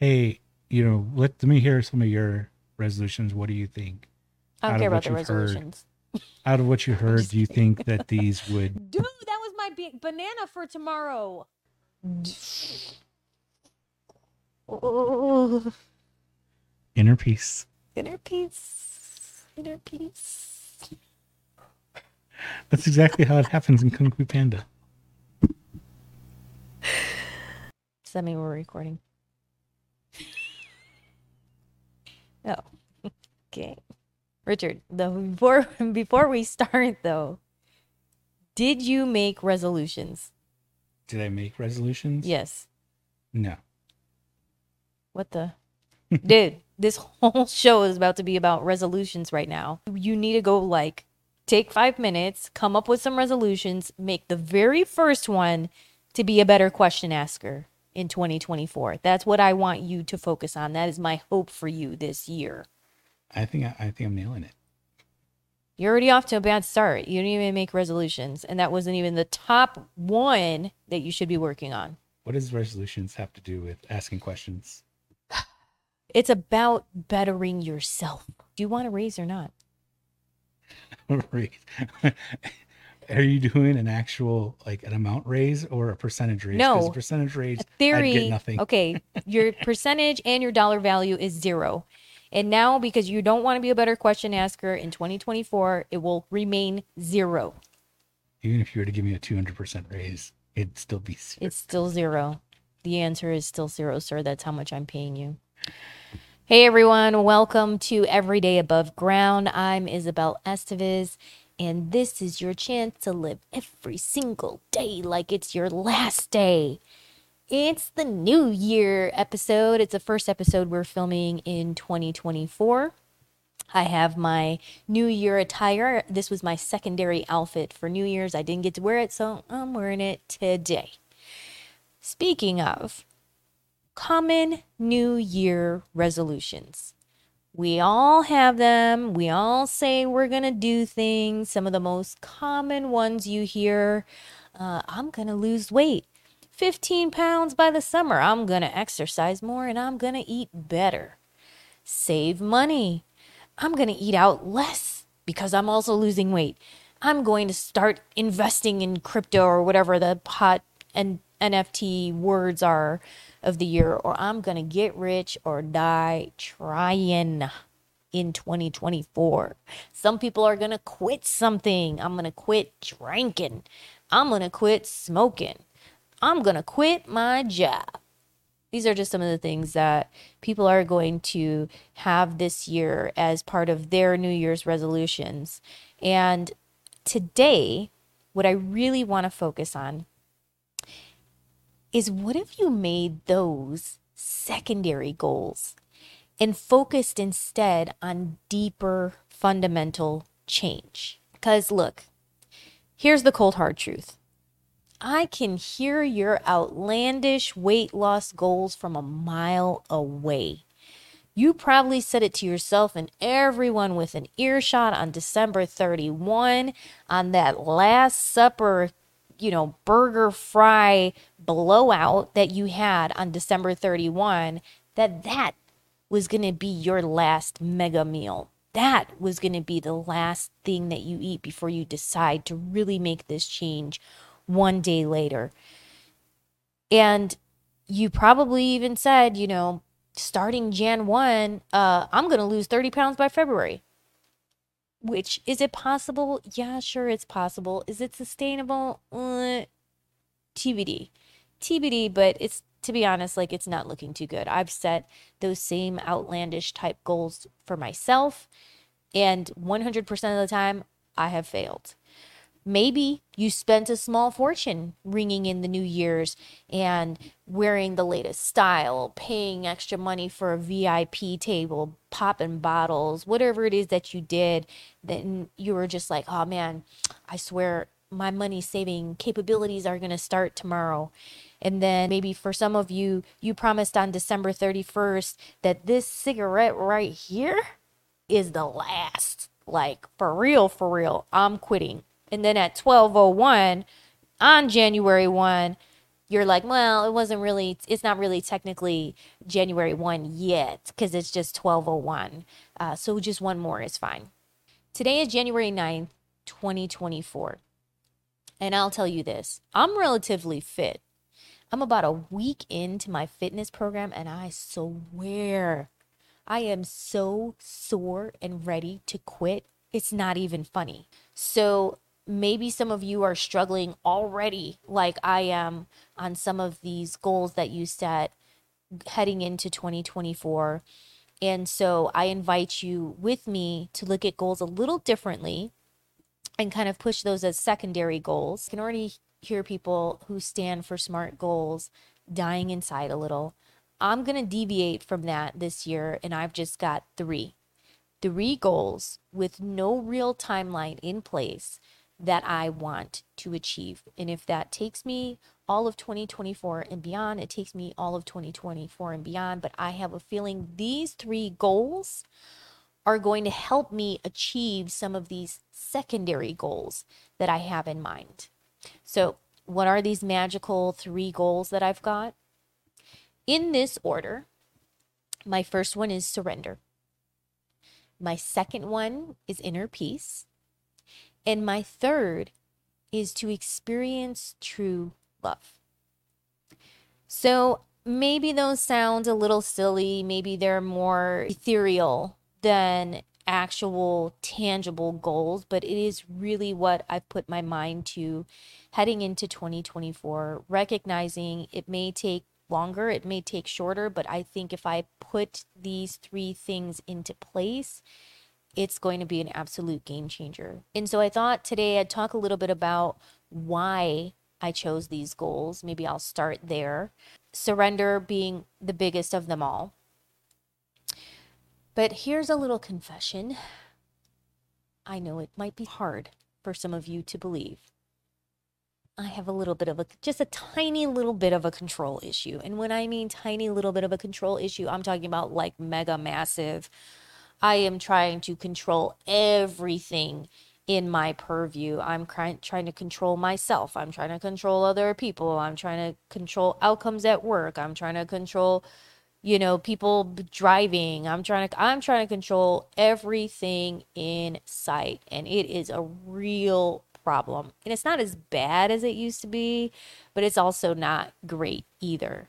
hey, let me hear some of your resolutions. What do you think? I don't care about the resolutions. Out of what you heard, do you think that these would... Dude, that was my banana for tomorrow. Oh. Inner peace. Inner peace. Inner peace. That's exactly how it happens in Kung Fu Panda. Does that mean we're recording? Oh, okay. Richard, before we start, though, did you make resolutions? Did I make resolutions? Yes. No. What the? Dude, this whole show is about to be about resolutions right now. You need to go, take 5 minutes, come up with some resolutions, make the very first one to be a better question asker in 2024. That's what I want you to focus on. That is my hope for you this year. I think I'm nailing it. You're already off to a bad start. You didn't even make resolutions, and that wasn't even the top one that you should be working on. What does resolutions have to do with asking questions? It's about bettering yourself. Do you want to raise or not? Raise. Are you doing an actual, an amount raise or a percentage raise? No. Because a percentage raise, I'd get nothing. Okay, your percentage and your dollar value is zero. And now, because you don't want to be a better question asker in 2024, it will remain zero. Even if you were to give me a 200% raise, it'd still be zero. It's still zero. The answer is still zero, sir. That's how much I'm paying you. Hey, everyone. Welcome to Every Day Above Ground. I'm Isabel Estevez, and this is your chance to live every single day like it's your last day. It's the new year episode. It's the first episode we're filming in 2024. I have my new year attire. This was my secondary outfit for New Year's. I didn't get to wear it, so I'm wearing it today. Speaking of common new year resolutions, we all have them. We all say we're going to do things. Some of the most common ones you hear, I'm going to lose weight. 15 pounds by the summer. I'm going to exercise more and I'm going to eat better. Save money. I'm going to eat out less because I'm also losing weight. I'm going to start investing in crypto or whatever the hot and NFT words are of the year, or I'm going to get rich or die trying in 2024. Some people are going to quit something. I'm going to quit drinking. I'm going to quit smoking. I'm going to quit my job. These are just some of the things that people are going to have this year as part of their New Year's resolutions. And today, what I really want to focus on is what if you made those secondary goals and focused instead on deeper fundamental change? Because look, here's the cold hard truth. I can hear your outlandish weight loss goals from a mile away. You probably said it to yourself and everyone with an earshot on December 31 on that last supper, burger fry blowout that you had on December 31, that was going to be your last mega meal. That was going to be the last thing that you eat before you decide to really make this change one day later. And you probably even said, starting Jan 1, I'm going to lose 30 pounds by February. Which, is it possible? Yeah, sure, it's possible. Is it sustainable? TBD, but it's, to be honest, it's not looking too good. I've set those same outlandish type goals for myself, and 100% of the time, I have failed. Maybe you spent a small fortune ringing in the New Year's and wearing the latest style, paying extra money for a VIP table, popping bottles, whatever it is that you did. Then you were just like, oh man, I swear my money saving capabilities are going to start tomorrow. And then maybe for some of you, you promised on December 31st that this cigarette right here is the last. For real, I'm quitting. And then at 12:01 on January 1, you're like, well, it wasn't really, it's not really technically January 1 yet because it's just 12/01. So just one more is fine. Today is January 9th, 2024. And I'll tell you this, I'm relatively fit. I'm about a week into my fitness program and I swear I am so sore and ready to quit. It's not even funny. So maybe some of you are struggling already like I am on some of these goals that you set heading into 2024. And so I invite you with me to look at goals a little differently and kind of push those as secondary goals. I can already hear people who stand for SMART goals dying inside a little. I'm going to deviate from that this year, and I've just got three goals with no real timeline in place that I want to achieve. And if that takes me all of 2024 and beyond, it takes me all of 2024 and beyond. But I have a feeling these three goals are going to help me achieve some of these secondary goals that I have in mind. So what are these magical three goals that I've got? In this order, my first one is surrender. My second one is inner peace. And my third is to experience true love. So maybe those sound a little silly. Maybe they're more ethereal than actual tangible goals, but it is really what I've put my mind to heading into 2024, recognizing it may take longer, it may take shorter, but I think if I put these three things into place, it's going to be an absolute game changer. And so I thought today I'd talk a little bit about why I chose these goals. Maybe I'll start there. Surrender being the biggest of them all. But here's a little confession. I know it might be hard for some of you to believe. I have a little bit of a, just a tiny little bit of a control issue. And when I mean tiny little bit of a control issue, I'm talking about like mega massive. I am trying to control everything in my purview. I'm trying to control myself. I'm trying to control other people. I'm trying to control outcomes at work. I'm trying to control, people driving. I'm trying to control everything in sight. And it is a real problem. And it's not as bad as it used to be, but it's also not great either.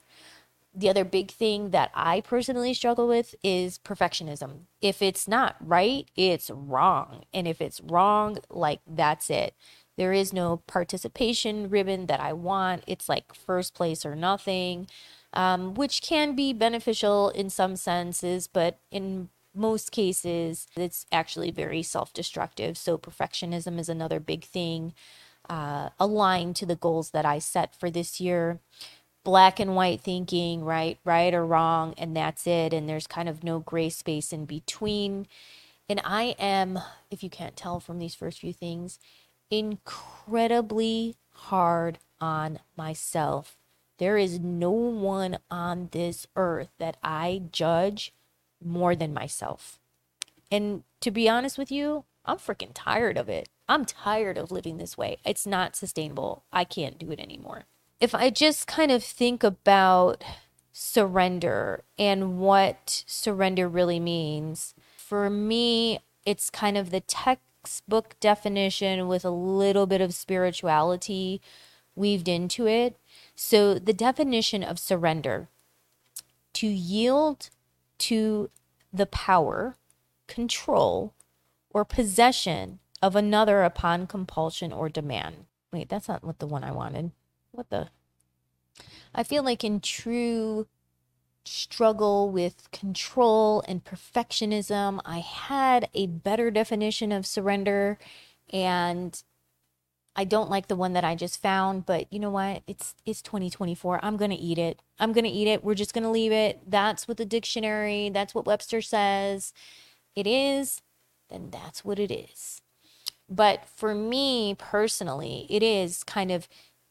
The other big thing that I personally struggle with is perfectionism. If it's not right, it's wrong. And if it's wrong, like that's it. There is no participation ribbon that I want. It's like first place or nothing, which can be beneficial in some senses, but in most cases, it's actually very self-destructive. So perfectionism is another big thing aligned to the goals that I set for this year. Black and white thinking, right or wrong, and that's it. And there's kind of no gray space in between. And I am, if you can't tell from these first few things, incredibly hard on myself. There is no one on this earth that I judge more than myself. And to be honest with you, I'm freaking tired of it. I'm tired of living this way. It's not sustainable. I can't do it anymore. If I just kind of think about surrender and what surrender really means, for me, it's kind of the textbook definition with a little bit of spirituality weaved into it. So the definition of surrender, to yield to the power, control, or possession of another upon compulsion or demand. Wait, that's not what the one I wanted. What the? I feel like in true struggle with control and perfectionism, I had a better definition of surrender, and I don't like the one that I just found, but you know what? It's 2024. I'm going to eat it. We're just going to leave it. That's what the dictionary, that's what Webster says it is, then that's what it is. But for me personally, it is kind of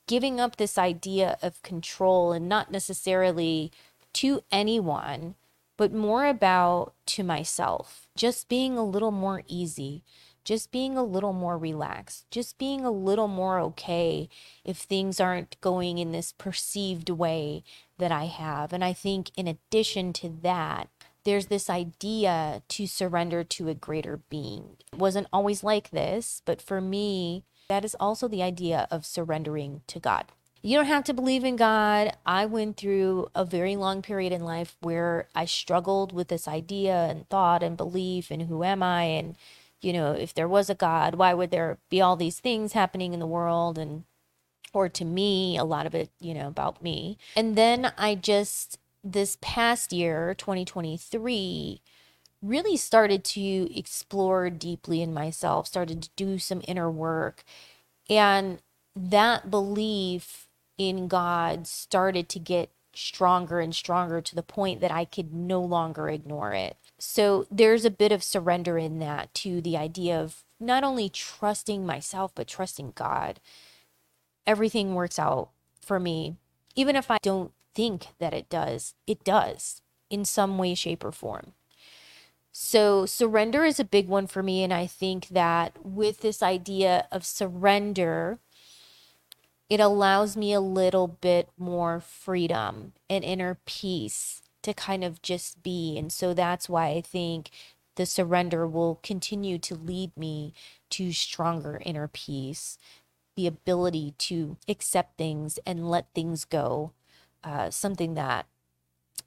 giving up this idea of control, and not necessarily to anyone, but more about to myself, just being a little more easy, just being a little more relaxed, just being a little more okay if things aren't going in this perceived way that I have. And I think in addition to that, there's this idea to surrender to a greater being. It wasn't always like this, but for me, that is also the idea of surrendering to God. You don't have to believe in God. I went through a very long period in life where I struggled with this idea and thought and belief and who am I? And, you know, if there was a God, why would there be all these things happening in the world? And, or to me, a lot of it, you know, about me. And then I just, this past year, 2023, really started to explore deeply in myself, started to do some inner work. And that belief in God started to get stronger and stronger to the point that I could no longer ignore it. So there's a bit of surrender in that to the idea of not only trusting myself, but trusting God. Everything works out for me. Even if I don't think that it does in some way, shape, or form. So surrender is a big one for me. And I think that with this idea of surrender, it allows me a little bit more freedom and inner peace to kind of just be. And so that's why I think the surrender will continue to lead me to stronger inner peace, the ability to accept things and let things go. Something that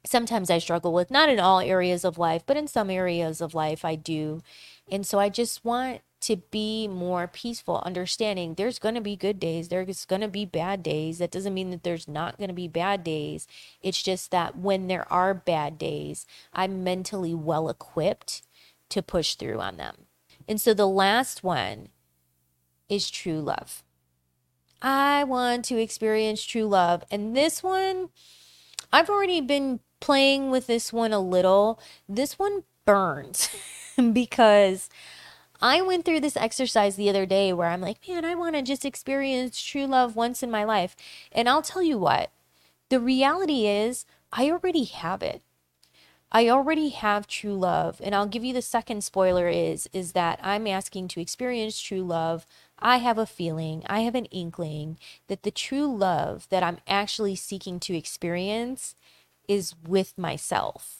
sometimes I struggle with, not in all areas of life, but in some areas of life I do. And so I just want to be more peaceful, understanding there's going to be good days, there's going to be bad days. That doesn't mean that there's not going to be bad days. It's just that when there are bad days, I'm mentally well equipped to push through on them. And so the last one is true love. I want to experience true love. And this one, I've already been playing with this one a little. This one burns because I went through this exercise the other day where I'm like, man, I want to just experience true love once in my life. And I'll tell you what, the reality is I already have it. I already have true love. And I'll give you the second spoiler is that I'm asking to experience true love. I have a feeling, I have an inkling that the true love that I'm actually seeking to experience is with myself.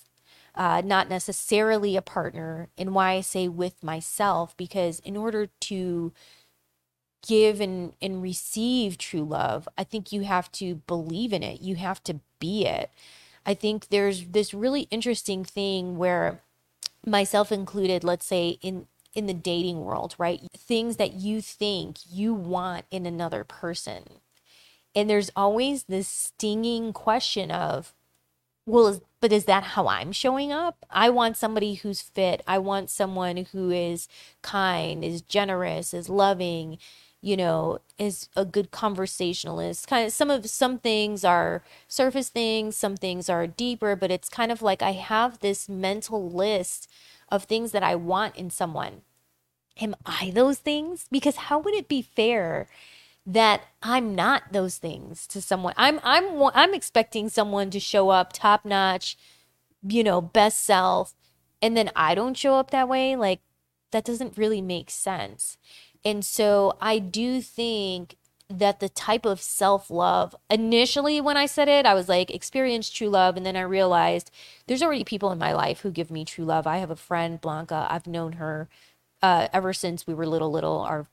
Not necessarily a partner. And why I say with myself, because in order to give and receive true love, I think you have to believe in it. You have to be it. I think there's this really interesting thing where, myself included, let's say in the dating world, right? Things that you think you want in another person. And there's always this stinging question of, well, but is that how I'm showing up? I want somebody who's fit. I want someone who is kind, is generous, is loving, you know, is a good conversationalist. Kind of some things are surface things, some things are deeper, but it's kind of like I have this mental list of things that I want in someone. Am I those things? Because how would it be fair that I'm not those things to someone? I'm expecting someone to show up top notch, you know, best self, and then I don't show up that way. Like, that doesn't really make sense. And so I do think that the type of self-love, initially when I said it, I was like, experience true love. And then I realized there's already people in my life who give me true love. I have a friend, Blanca. I've known her ever since we were little. Our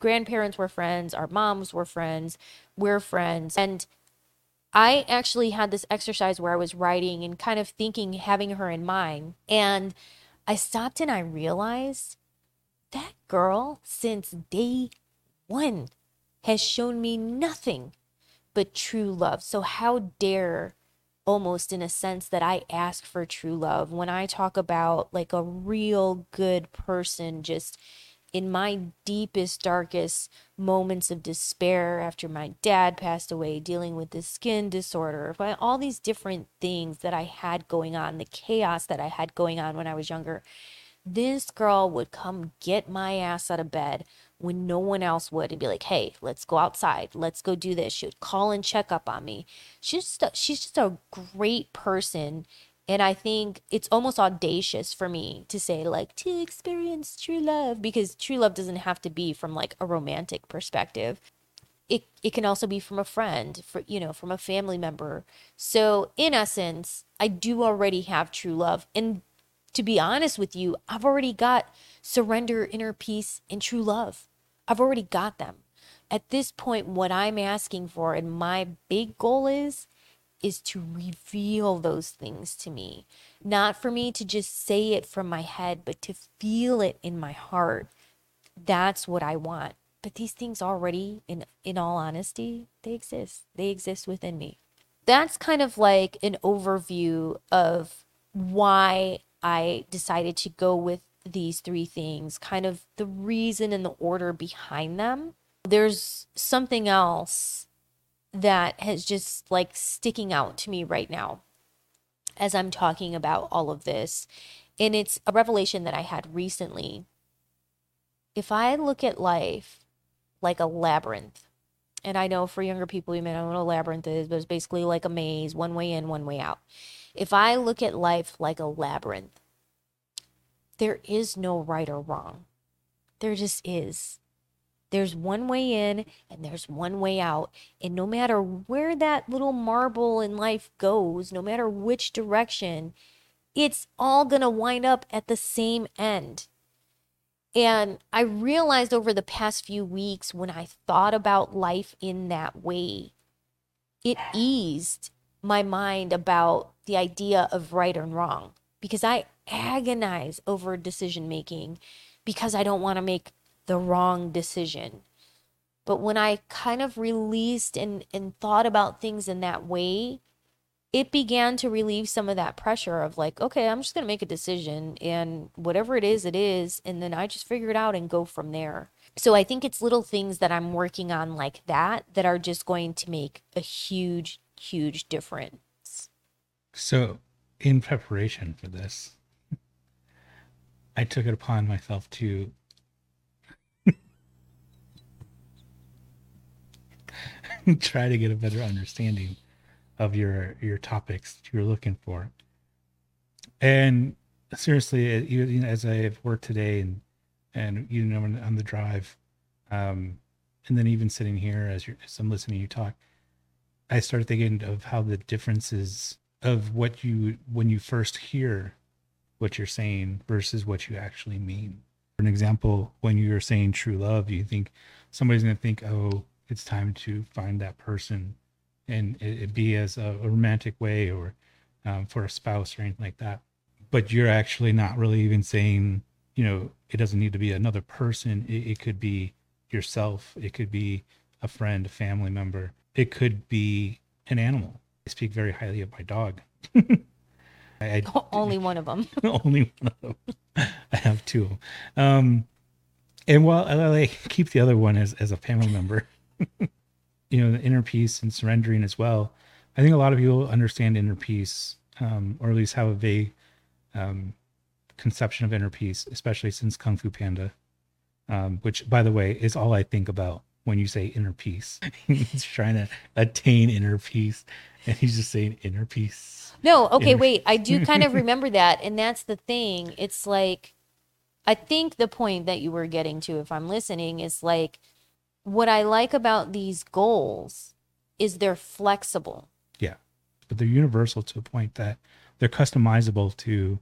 grandparents were friends. Our moms were friends. We're friends. And I actually had this exercise where I was writing and kind of thinking, having her in mind. And I stopped and I realized that girl, since day one, has shown me nothing but true love. So how dare, almost in a sense, that I ask for true love when I talk about like a real good person, just in my deepest, darkest moments of despair after my dad passed away, dealing with this skin disorder, all these different things that I had going on, the chaos that I had going on when I was younger. This girl would come get my ass out of bed when no one else would and be like, hey, let's go outside. Let's go do this. She would call and check up on me. She's just a great person. And I think it's almost audacious for me to say, like, to experience true love, because true love doesn't have to be from, like, a romantic perspective. It can also be from a friend, from a family member. So in essence, I do already have true love. And to be honest with you, I've already got surrender, inner peace, and true love. I've already got them. At this point, what I'm asking for and my big goal is to reveal those things to me. Not for me to just say it from my head, but to feel it in my heart. That's what I want. But these things already, in all honesty, they exist. They exist within me. That's kind of like an overview of why I decided to go with these three things, kind of the reason and the order behind them. There's something else that has just, like, sticking out to me right now as I'm talking about all of this. And it's a revelation that I had recently. If I look at life like a labyrinth, and I know for younger people, you may not know what a labyrinth is, but it's basically like a maze, one way in, one way out. If I look at life like a labyrinth, there is no right or wrong. There just is. There's one way in and there's one way out. And no matter where that little marble in life goes, no matter which direction, it's all going to wind up at the same end. And I realized over the past few weeks, when I thought about life in that way, it eased my mind about the idea of right and wrong, because I agonize over decision making because I don't want to make the wrong decision. But when I kind of released and thought about things in that way, it began to relieve some of that pressure of, like, okay, I'm just going to make a decision, and whatever it is, and then I just figure it out and go from there. So I think it's little things that I'm working on like that are just going to make a huge, huge difference. So in preparation for this, I took it upon myself to try to get a better understanding of your topics you're looking for. And seriously, as I've worked today and on the drive, and then even sitting here as I'm listening to you talk, I started thinking of how the differences of when you first hear what you're saying versus what you actually mean. For an example, when you're saying true love, you think somebody's going to think, oh, it's time to find that person, and it be as a romantic way, or for a spouse or anything like that. But you're actually not really even saying, it doesn't need to be another person. It could be yourself. It could be a friend, a family member. It could be an animal. I speak very highly of my dog. Only one of them. Only one of them. I have two. And while I keep the other one as a family member, the inner peace and surrendering as well. I think a lot of people understand inner peace, or at least have a vague conception of inner peace, especially since Kung Fu Panda, which, by the way, is all I think about when you say inner peace. He's trying to attain inner peace, and he's just saying inner peace. No, okay, wait. I do kind of remember that, and that's the thing. It's like, I think the point that you were getting to, if I'm listening, is like, what I like about these goals is they're flexible. Yeah, but they're universal to a point that they're customizable to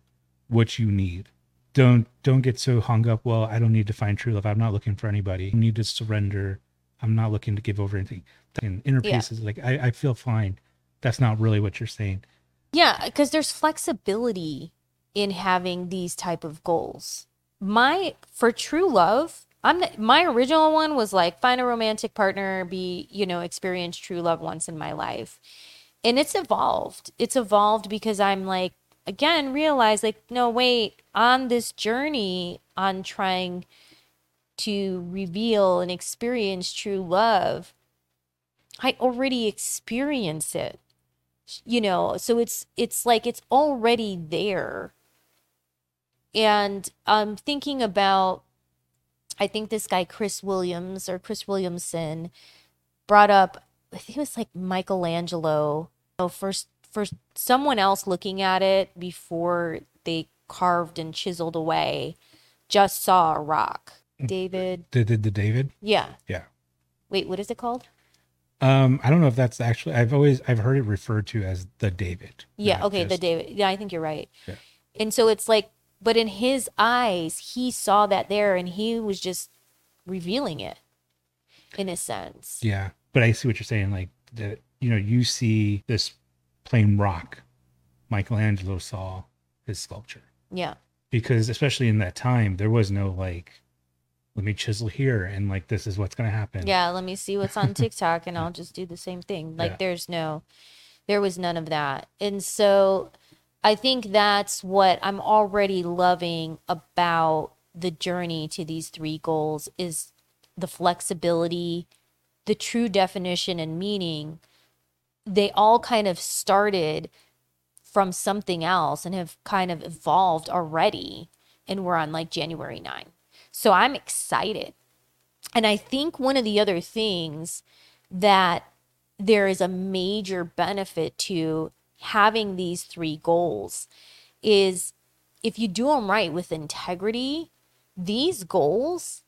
what you need. Don't get so hung up, well, I don't need to find true love. I'm not looking for anybody. I need to surrender. I'm not looking to give over anything. And inner peace is like, I feel fine. That's not really what you're saying. Yeah, because there's flexibility in having these type of goals. For true love, my original one was like, find a romantic partner, experience true love once in my life. And it's evolved. It's evolved because I'm like, again, realize like, no, wait, on this journey, on trying to reveal and experience true love, I already experience it, so it's like, it's already there. And I'm thinking about, I think this guy, Chris Williamson, brought up, I think it was like Michelangelo, first for someone else looking at it before they carved and chiseled away just saw a rock. David. The David? Yeah. Yeah. Wait, what is it called? I don't know if that's actually, I've heard it referred to as the David. Yeah. Okay. The David. Yeah. I think you're right. Yeah. And so it's like, but in his eyes, he saw that there and he was just revealing it in a sense. Yeah. But I see what you're saying. Like that, you know, you see this plain rock. Michelangelo saw his sculpture. Yeah. Because especially in that time, there was no like, let me chisel here and like, this is what's going to happen. Yeah. Let me see what's on TikTok and I'll just do the same thing. Like there was none of that. And so I think that's what I'm already loving about the journey to these three goals is the flexibility, the true definition and meaning. They all kind of started from something else and have kind of evolved already. And we're on like January 9. So I'm excited. And I think one of the other things that there is a major benefit to having these three goals is if you do them right with integrity, these goals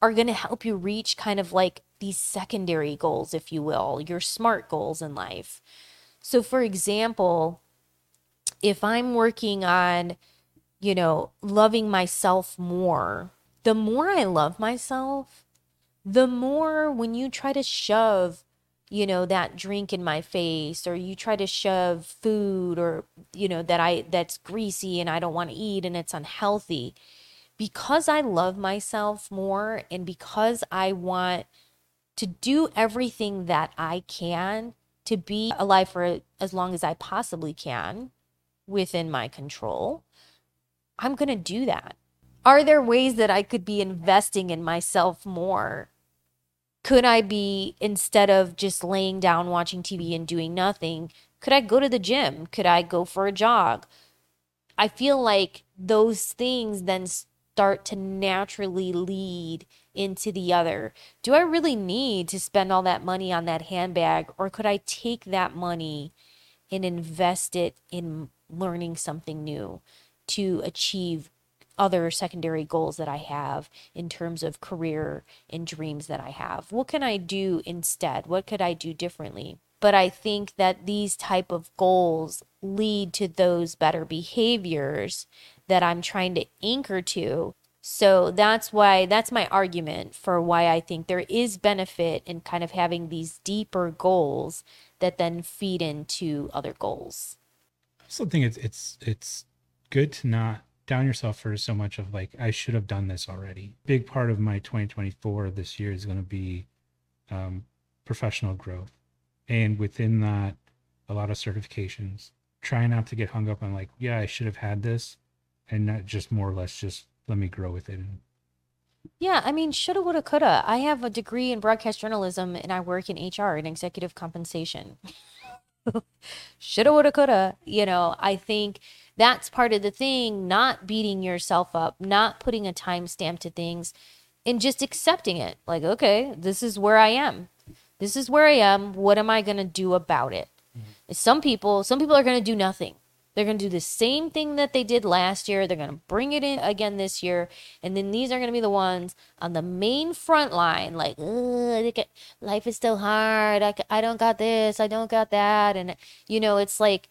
are going to help you reach kind of like these secondary goals, if you will, your SMART goals in life. So for example, if I'm working on, you know, loving myself more, the more I love myself, the more when you try to shove, you know, that drink in my face or you try to shove food or, you know, that's greasy and I don't want to eat and it's unhealthy. Because I love myself more and because I want to do everything that I can to be alive for as long as I possibly can within my control, I'm going to do that. Are there ways that I could be investing in myself more? Could I be, instead of just laying down watching TV and doing nothing, could I go to the gym? Could I go for a jog? I feel like those things then start to naturally lead into the other. Do I really need to spend all that money on that handbag, or could I take that money and invest it in learning something new to achieve other secondary goals that I have in terms of career and dreams that I have? What can I do instead? What could I do differently? But I think that these type of goals lead to those better behaviors that I'm trying to anchor to. So that's why, that's my argument for why I think there is benefit in kind of having these deeper goals that then feed into other goals. I also think it's good to not down yourself for so much of like, I should have done this already. Big part of my 2024 this year is going to be professional growth. And within that, a lot of certifications. Try not to get hung up on like, yeah, I should have had this. And not just more or less just let me grow with it. Yeah, I mean, shoulda, woulda, coulda. I have a degree in broadcast journalism and I work in HR and executive compensation. Shoulda, woulda, coulda. You know, I think that's part of the thing, not beating yourself up, not putting a timestamp to things and just accepting it. Like, okay, this is where I am. This is where I am. What am I going to do about it? Mm-hmm. Some people are going to do nothing. They're going to do the same thing that they did last year. They're going to bring it in again this year. And then these are going to be the ones on the main front line. Like, life is still hard. I don't got this. I don't got that. And, you know, it's like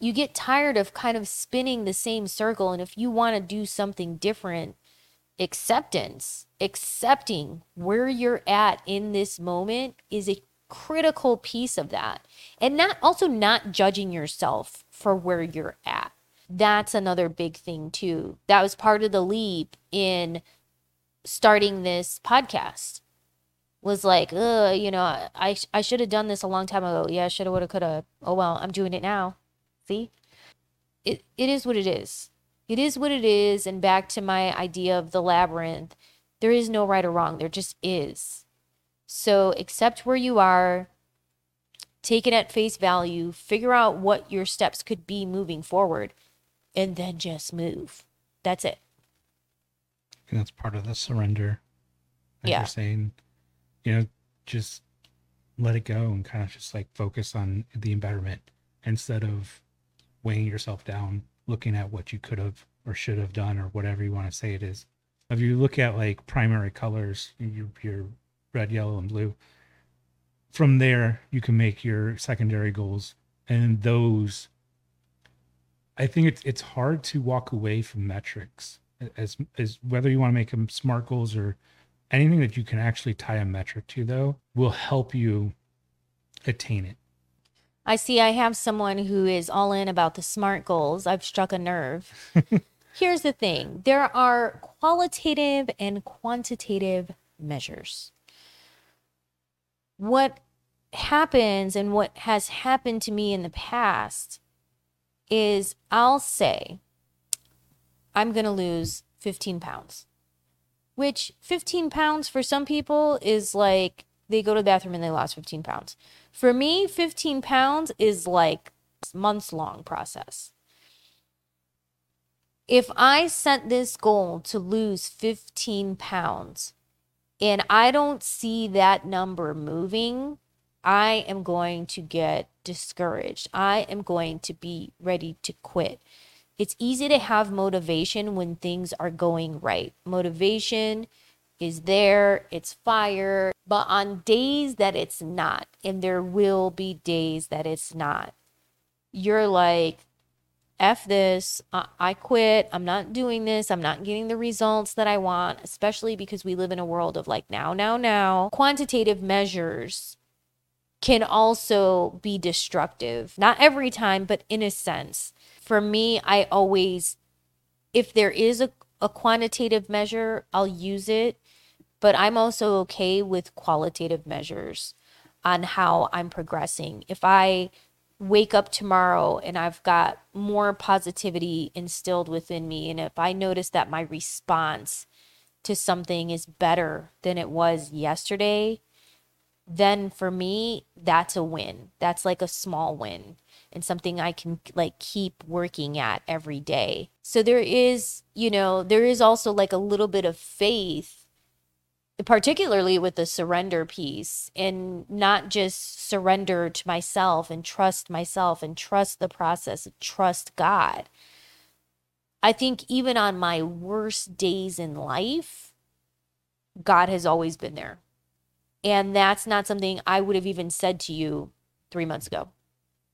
you get tired of kind of spinning the same circle. And if you want to do something different, accepting where you're at in this moment is a critical piece of that. And not judging yourself for where you're at. That's another big thing too. That was part of the leap in starting this podcast. Was like, you know, I should have done this a long time ago. Yeah, shoulda, woulda, coulda. Oh well, I'm doing it now. See? It is what it is. It is what it is. And back to my idea of the labyrinth, there is no right or wrong. There just is. So accept where you are, take it at face value, figure out what your steps could be moving forward, and then just move. That's it. And that's part of the surrender. As you're saying, you know, just let it go and kind of just like focus on the embitterment. instead of weighing yourself down, looking at what you could have or should have done, or whatever you want to say it is. If you look at like primary colors, your red, yellow, and blue, from there you can make your secondary goals. And those, I think it's hard to walk away from metrics, as whether you want to make them SMART goals or anything that you can actually tie a metric to, though, will help you attain it. I see. I have someone who is all in about the SMART goals. I've struck a nerve. Here's the thing. There are qualitative and quantitative measures. What happens and what has happened to me in the past is I'll say, I'm going to lose 15 pounds, which 15 pounds for some people is like they go to the bathroom and they lost 15 pounds. For me, 15 pounds is like a months-long process. If I set this goal to lose 15 pounds and I don't see that number moving, I am going to get discouraged. I am going to be ready to quit. It's easy to have motivation when things are going right. Motivation is there, it's fire, but on days that it's not, and there will be days that it's not, you're like, F this, I quit, I'm not doing this, I'm not getting the results that I want, especially because we live in a world of like now. Quantitative measures can also be destructive. Not every time, but in a sense. For me, I always, if there is a quantitative measure, I'll use it. But I'm also okay with qualitative measures on how I'm progressing. If I wake up tomorrow and I've got more positivity instilled within me, and if I notice that my response to something is better than it was yesterday, then for me, that's a win. That's like a small win and something I can like keep working at every day. So there is, there is also like a little bit of faith, particularly with the surrender piece, and not just surrender to myself and trust the process, trust God. I think even on my worst days in life, God has always been there. And that's not something I would have even said to you 3 months ago.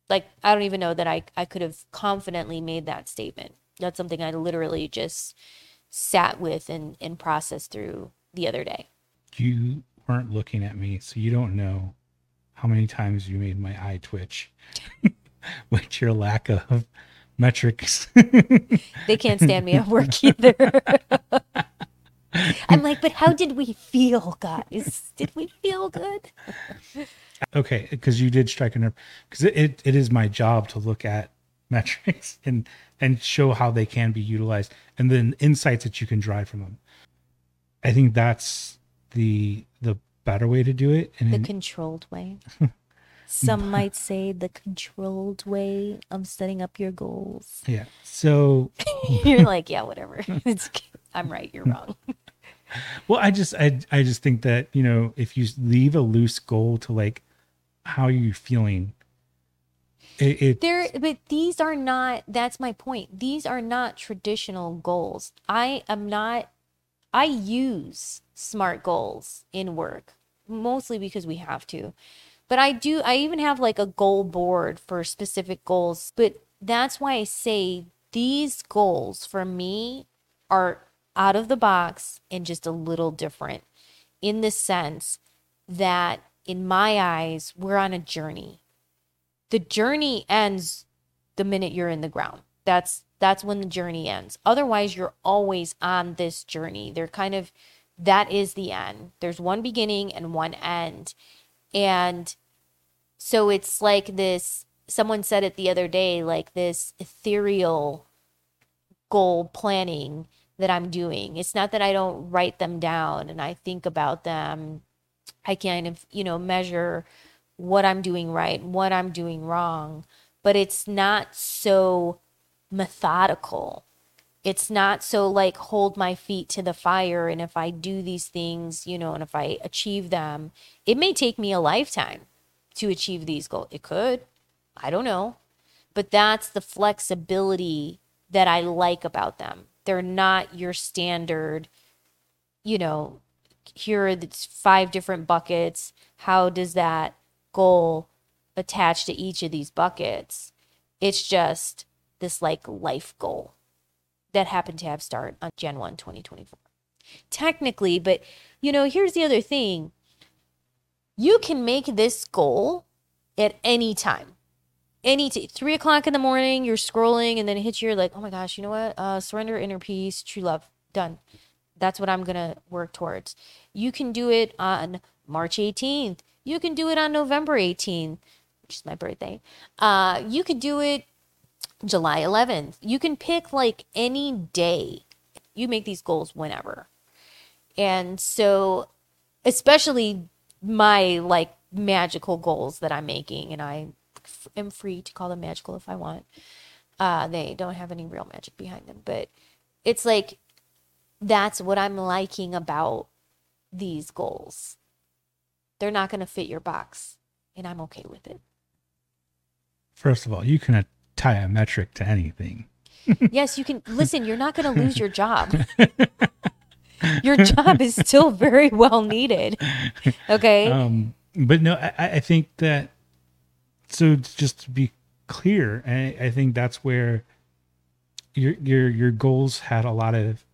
Like, I don't even know that I could have confidently made that statement. That's something I literally just sat with and processed through the other day. You weren't looking at me, so you don't know how many times you made my eye twitch with your lack of metrics. They can't stand me at work either. I'm like, but how did we feel, guys? Did we feel good? Okay, because you did strike a nerve. Because it is my job to look at metrics and show how they can be utilized and then insights that you can drive from them. I think that's the better way to do it. And the controlled way. Some might say the controlled way of setting up your goals. Yeah. So you're like, yeah, whatever. I'm right, you're wrong. Well, I just think that, if you leave a loose goal to like, how are you feeling? But these are not, that's my point. These are not traditional goals. I use SMART goals in work, mostly because we have to. But I even have like a goal board for specific goals. But that's why I say these goals for me are out of the box and just a little different, in the sense that in my eyes, we're on a journey. The journey ends the minute you're in the ground. That's when the journey ends. Otherwise, you're always on this journey. They're kind of, that is the end. There's one beginning and one end. And so it's like this, someone said it the other day, like this ethereal goal planning that I'm doing. It's not that I don't write them down and I think about them. I kind of, measure what I'm doing right, what I'm doing wrong, but it's not so methodical. It's not so like hold my feet to the fire, and if I do these things, and if I achieve them, it may take me a lifetime to achieve these goals. It could, I don't know. But that's the flexibility that I like about them. They're not your standard, you know, here are the 5 different buckets. How does that goal attach to each of these buckets? It's just this like life goal that happened to have start on Jan 1, 2024. Technically, but you know, here's the other thing. You can make this goal at any time. 3:00 in the morning, you're scrolling and then it hits you, you're like, oh my gosh, you know what? Surrender, inner peace, true love, done. That's what I'm going to work towards. You can do it on March 18th. You can do it on November 18th, which is my birthday. You could do it July 11th. You can pick like any day. You make these goals whenever. And so, especially my like magical goals that I'm making, and I am free to call them magical if I want. They don't have any real magic behind them, but it's like, that's what I'm liking about these goals. They're not going to fit your box, and I'm okay with it. First of all, you can tie a metric to anything. Yes, you can. Listen, you're not going to lose your job. Your job is still very well needed. Okay. But no, I think that, so just to be clear, I think that's where your goals had a lot of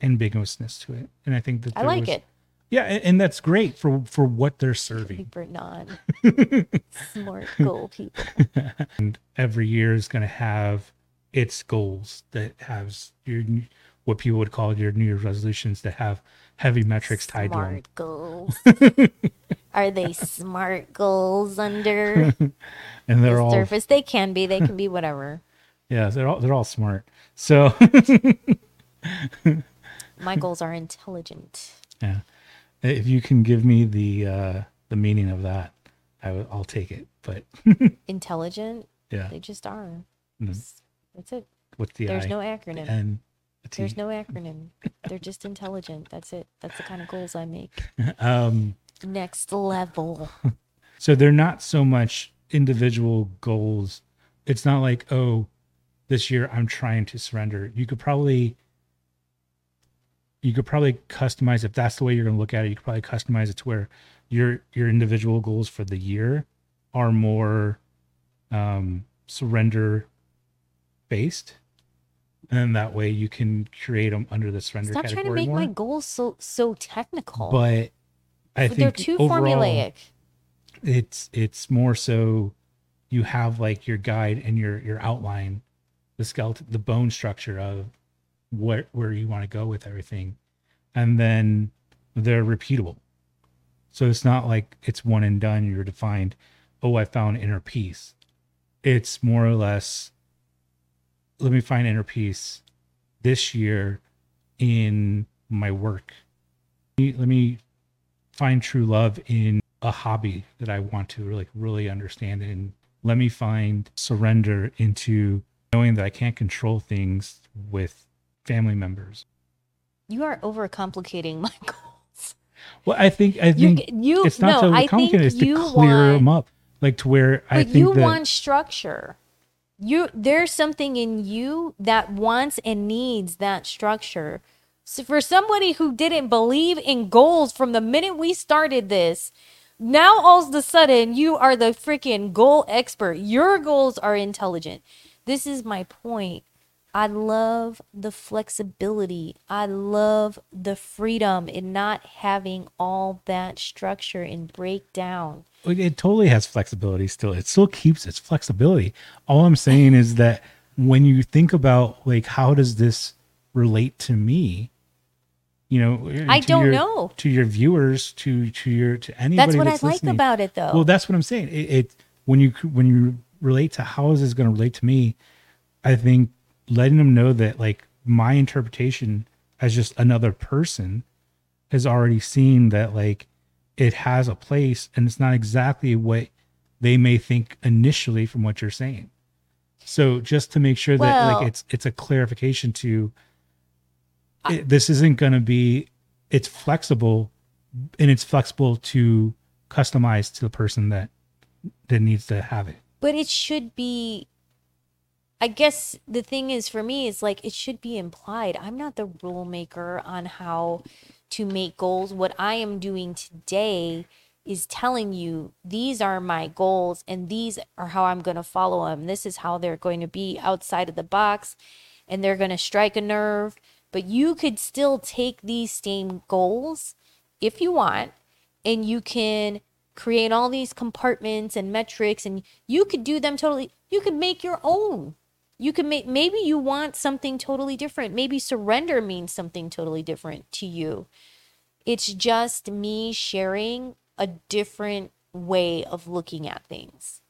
ambiguousness to it. And I think that I like it. Yeah. And that's great for what they're serving. For non-smart goal people. And every year is going to have its goals that has your, what people would call your New Year's resolutions, that have heavy metrics tied to them. Smart goals. Are they SMART goals under and they're the all surface? They can be whatever. Yeah. They're all smart. So my goals are intelligent. Yeah. If you can give me the meaning of that, I'll take it, but intelligent. Yeah. They just are. That's it. What's the There's I? No acronym. And there's no acronym. They're just intelligent. That's it. That's the kind of goals I make. Next level. So they're not so much individual goals. It's not like, oh, this year I'm trying to surrender. You could probably customize, if that's the way you're going to look at it, you could probably customize it to where your individual goals for the year are more surrender based. And that way you can create them under the surrender category. Stop trying to make my goals so technical. But I think they're too formulaic. It's more so you have like your guide and your outline, the skeleton, the bone structure of where you want to go with everything, and then they're repeatable. So it's not like it's one and done. You're defined, oh, I found inner peace. It's more or less, let me find inner peace this year in my work. Let me find true love in a hobby that I want to really understand, and let me find surrender into knowing that I can't control things with family members. You are overcomplicating my goals. Well, I think it's not so complicated. It's to clear them up, like to where I think you want structure. There's something in you that wants and needs that structure. So for somebody who didn't believe in goals from the minute we started this, now all of a sudden you are the freaking goal expert. Your goals are intelligent. This is my point. I love the flexibility. I love the freedom in not having all that structure and breakdown. It totally has flexibility still. It still keeps its flexibility. All I'm saying is that when you think about like, how does this relate to me? You know, I don't know. To your viewers, to anybody. That's what I like about it, though. Well, that's what I'm saying. It when you relate to how is this going to relate to me, I think letting them know that like my interpretation as just another person has already seen that like it has a place, and it's not exactly what they may think initially from what you're saying. So just to make sure that like it's a clarification to this isn't going to be, it's flexible, and it's flexible to customize to the person that needs to have it. But it should be I guess the thing is for me is like, it should be implied. I'm not the rule maker on how to make goals. What I am doing today is telling you these are my goals and these are how I'm going to follow them. This is how they're going to be outside of the box and they're going to strike a nerve. But you could still take these same goals if you want, and you can create all these compartments and metrics, and you could do them totally. You could make your own. You can make, maybe you want something totally different. Maybe surrender means something totally different to you. It's just me sharing a different way of looking at things.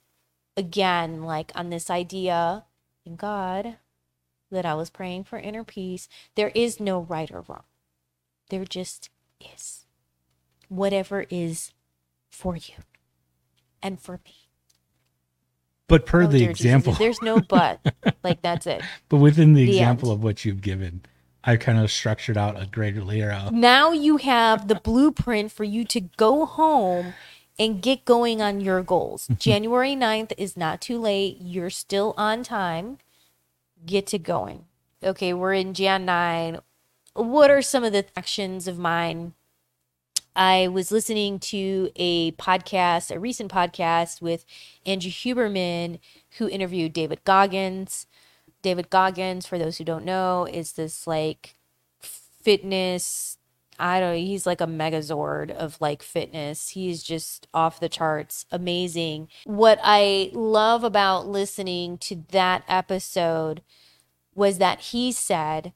Again, like on this idea, thank God that I was praying for inner peace. There is no right or wrong. There just is. Whatever is for you and for me. But per the example, Jesus, there's no but. Like, that's it. But within the example of what you've given, I kind of structured out a greater layer of. Now you have the blueprint for you to go home and get going on your goals. January 9th is not too late. You're still on time. Get to going. Okay, we're in Jan 9. What are some of the actions of mine? I was listening to a podcast, a recent podcast with Andrew Huberman, who interviewed David Goggins. David Goggins, for those who don't know, is this like fitness, he's like a megazord of like fitness. He's just off the charts, amazing. What I love about listening to that episode was that he said,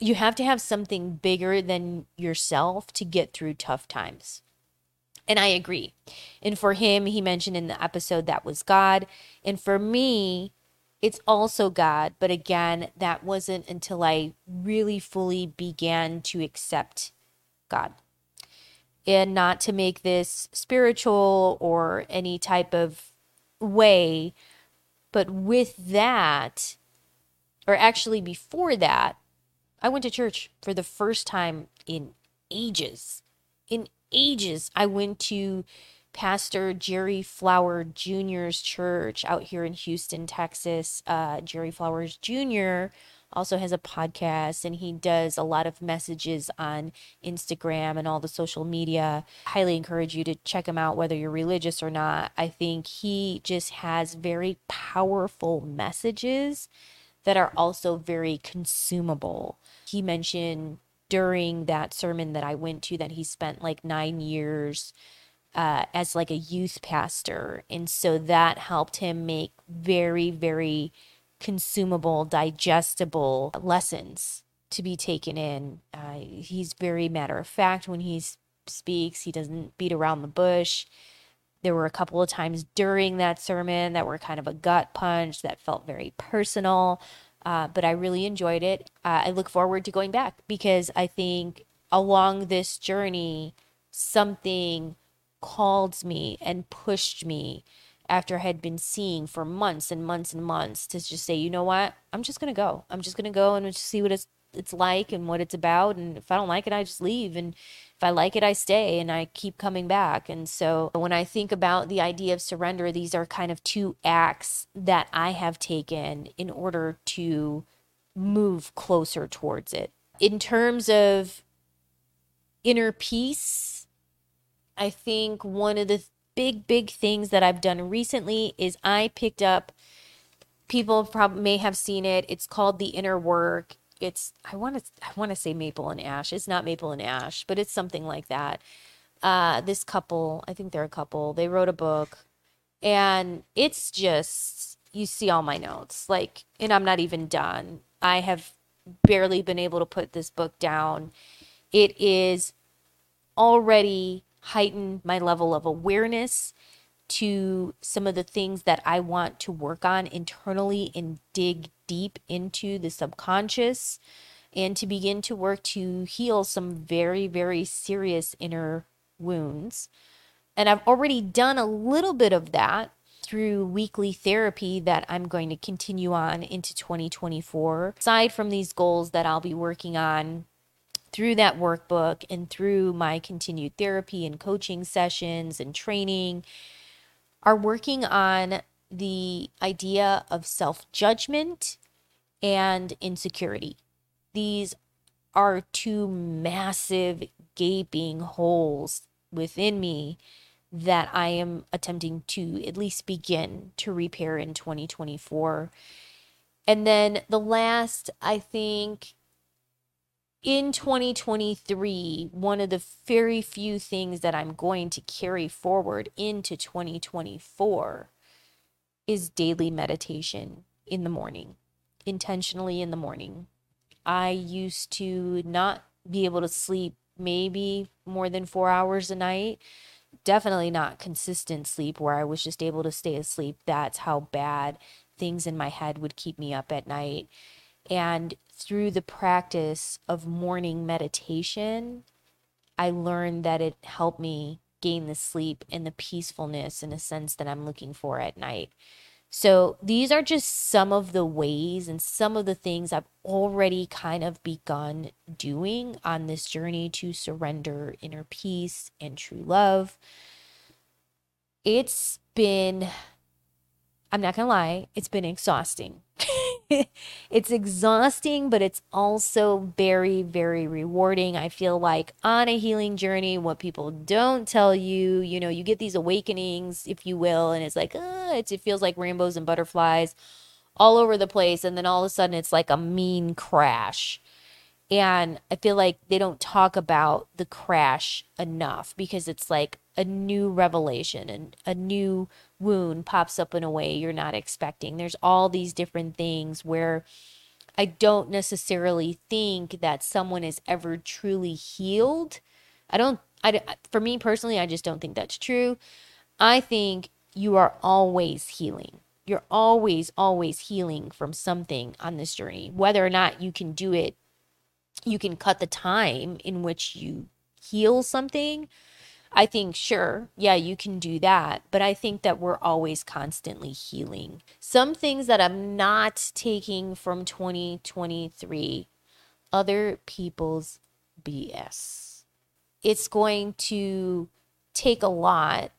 you have to have something bigger than yourself to get through tough times. And I agree. And for him, he mentioned in the episode that was God. And for me, it's also God. But again, that wasn't until I really fully began to accept God. And not to make this spiritual or any type of way, but with that, or actually before that, I went to church for the first time in ages. In ages, I went to Pastor Jerry Flowers Jr.'s church out here in Houston, Texas. Jerry Flowers Jr. also has a podcast, and he does a lot of messages on Instagram and all the social media. Highly encourage you to check him out, whether you're religious or not. I think he just has very powerful messages that are also very consumable. He mentioned during that sermon that I went to that he spent like 9 years as like a youth pastor. And so that helped him make very, very consumable, digestible lessons to be taken in. He's very matter of fact when he speaks. He doesn't beat around the bush. There were a couple of times during that sermon that were kind of a gut punch that felt very personal, but I really enjoyed it. I look forward to going back because I think along this journey, something called me and pushed me after I had been seeing for months and months and months to just say, you know what, I'm just going to go. I'm just going to go and just see what it's like and what it's about. And if I don't like it, I just leave. And if I like it, I stay, and I keep coming back. And so when I think about the idea of surrender, these are kind of two acts that I have taken in order to move closer towards it. In terms of inner peace, I think one of the big things that I've done recently is I picked up, people probably may have seen it, it's called The Inner Work. It's, I want to say Maple and Ash. It's not Maple and Ash, but it's something like that. This couple, I think they're a couple, they wrote a book, and it's just, you see all my notes, like, and I'm not even done. I have barely been able to put this book down. It is already heightened my level of awareness to some of the things that I want to work on internally and dig deep into the subconscious, and to begin to work to heal some very, very serious inner wounds. And I've already done a little bit of that through weekly therapy that I'm going to continue on into 2024. Aside from these goals that I'll be working on through that workbook and through my continued therapy and coaching sessions and training, are working on the idea of self-judgment and insecurity. These are two massive gaping holes within me that I am attempting to at least begin to repair in 2024. And then the last, I think, in 2023, one of the very few things that I'm going to carry forward into 2024 is daily meditation in the morning, intentionally in the morning. I used to not be able to sleep maybe more than 4 hours a night. Definitely not consistent sleep where I was just able to stay asleep. That's how bad things in my head would keep me up at night. And through the practice of morning meditation, I learned that it helped me gain the sleep and the peacefulness and a sense that I'm looking for at night. So these are just some of the ways and some of the things I've already kind of begun doing on this journey to surrender inner peace and true love. It's been, I'm not going to lie, it's been exhausting. It's exhausting, but it's also very, very rewarding. I feel like on a healing journey, what people don't tell you, you know, you get these awakenings, if you will, and it's like, it feels like rainbows and butterflies all over the place. And then all of a sudden it's like a mean crash. And I feel like they don't talk about the crash enough because it's like a new revelation and a new wound pops up in a way you're not expecting. There's all these different things where I don't necessarily think that someone is ever truly healed. For me personally, I just don't think that's true. I think you are always healing. You're always healing from something on this journey. Whether or not you can do it, you can cut the time in which you heal something. I think, sure, yeah, you can do that. But I think that we're always constantly healing. Some things that I'm not taking from 2023, other people's BS. It's going to take a lot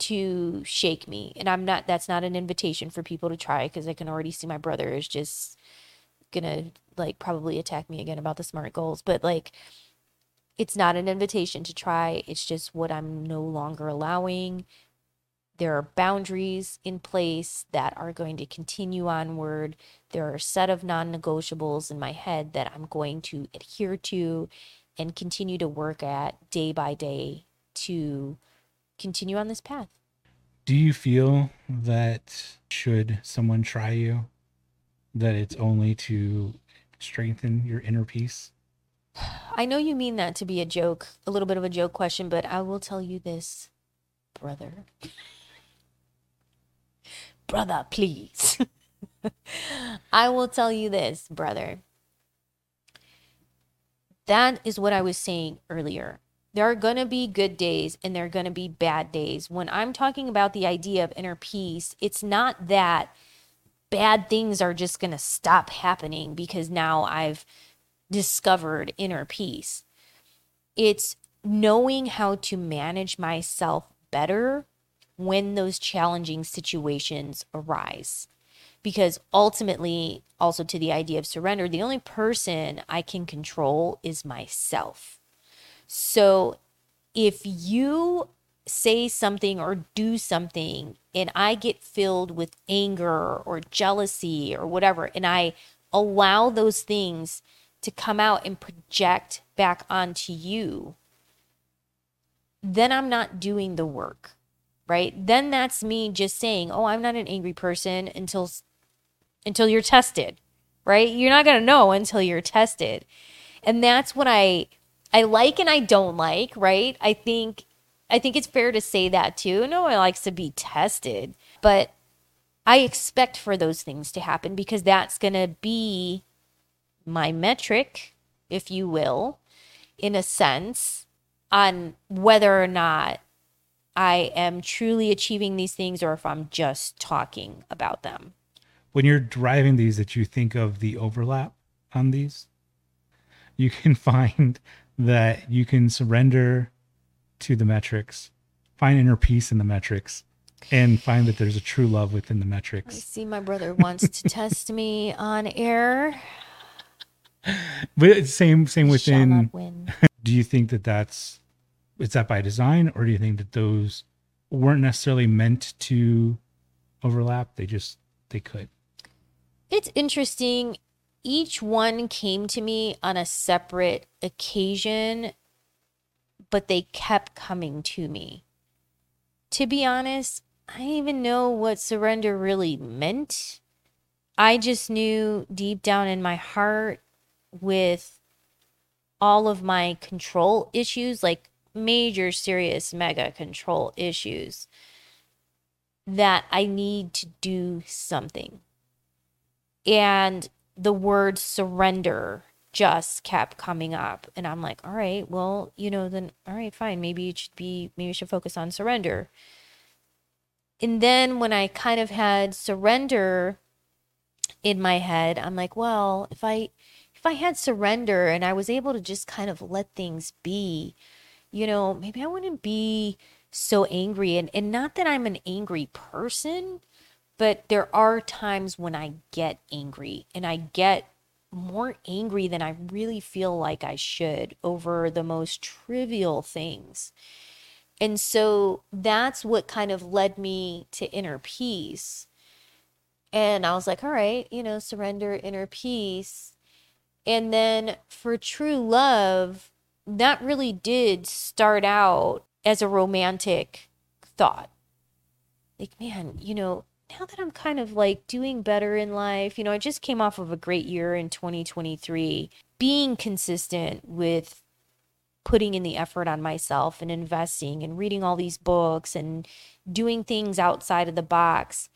to shake me. And that's not an invitation for people to try, because I can already see my brother is just gonna probably attack me again about the SMART goals. But it's not an invitation to try. It's just what I'm no longer allowing. There are boundaries in place that are going to continue onward. There are a set of non-negotiables in my head that I'm going to adhere to and continue to work at day by day to continue on this path. Do you feel that should someone try you, that it's only to strengthen your inner peace? I know you mean that to be a joke, a little bit of a joke question, but I will tell you this, brother. Brother, please. I will tell you this, brother. That is what I was saying earlier. There are going to be good days and there are going to be bad days. When I'm talking about the idea of inner peace, it's not that bad things are just going to stop happening because now I've discovered inner peace. It's knowing how to manage myself better when those challenging situations arise. Because ultimately, also to the idea of surrender, the only person I can control is myself. So if you say something or do something and I get filled with anger or jealousy or whatever, and I allow those things to come out and project back onto you, then I'm not doing the work, right? Then that's me just saying, oh, I'm not an angry person until you're tested, right? You're not going to know until you're tested. And that's what I like and I don't like, right? I think it's fair to say that too. No one likes to be tested, but I expect for those things to happen because that's going to be my metric, if you will, in a sense, on whether or not I am truly achieving these things or if I'm just talking about them. When you're driving these, that you think of the overlap on these, you can find that you can surrender to the metrics, find inner peace in the metrics, and find that there's a true love within the metrics. I see my brother wants to test me on air. But same within. Shall not win. Do you think that is that by design, or do you think that those weren't necessarily meant to overlap? They could. It's interesting. Each one came to me on a separate occasion, but they kept coming to me. To be honest, I didn't even know what surrender really meant. I just knew deep down in my heart, with all of my control issues, like major, serious, mega control issues, that I need to do something. And the word surrender just kept coming up. And I'm like, all right, well, then all right, fine. Maybe it should focus on surrender. And then when I kind of had surrender in my head, I'm like, well, if I had surrender and I was able to just kind of let things be, maybe I wouldn't be so angry. And not that I'm an angry person, but there are times when I get angry, and I get more angry than I really feel like I should over the most trivial things. And so that's what kind of led me to inner peace. And I was like, all right, surrender, inner peace. And then for true love, that really did start out as a romantic thought. Like, man, now that I'm kind of like doing better in life, I just came off of a great year in 2023, being consistent with putting in the effort on myself and investing and reading all these books and doing things outside of the box,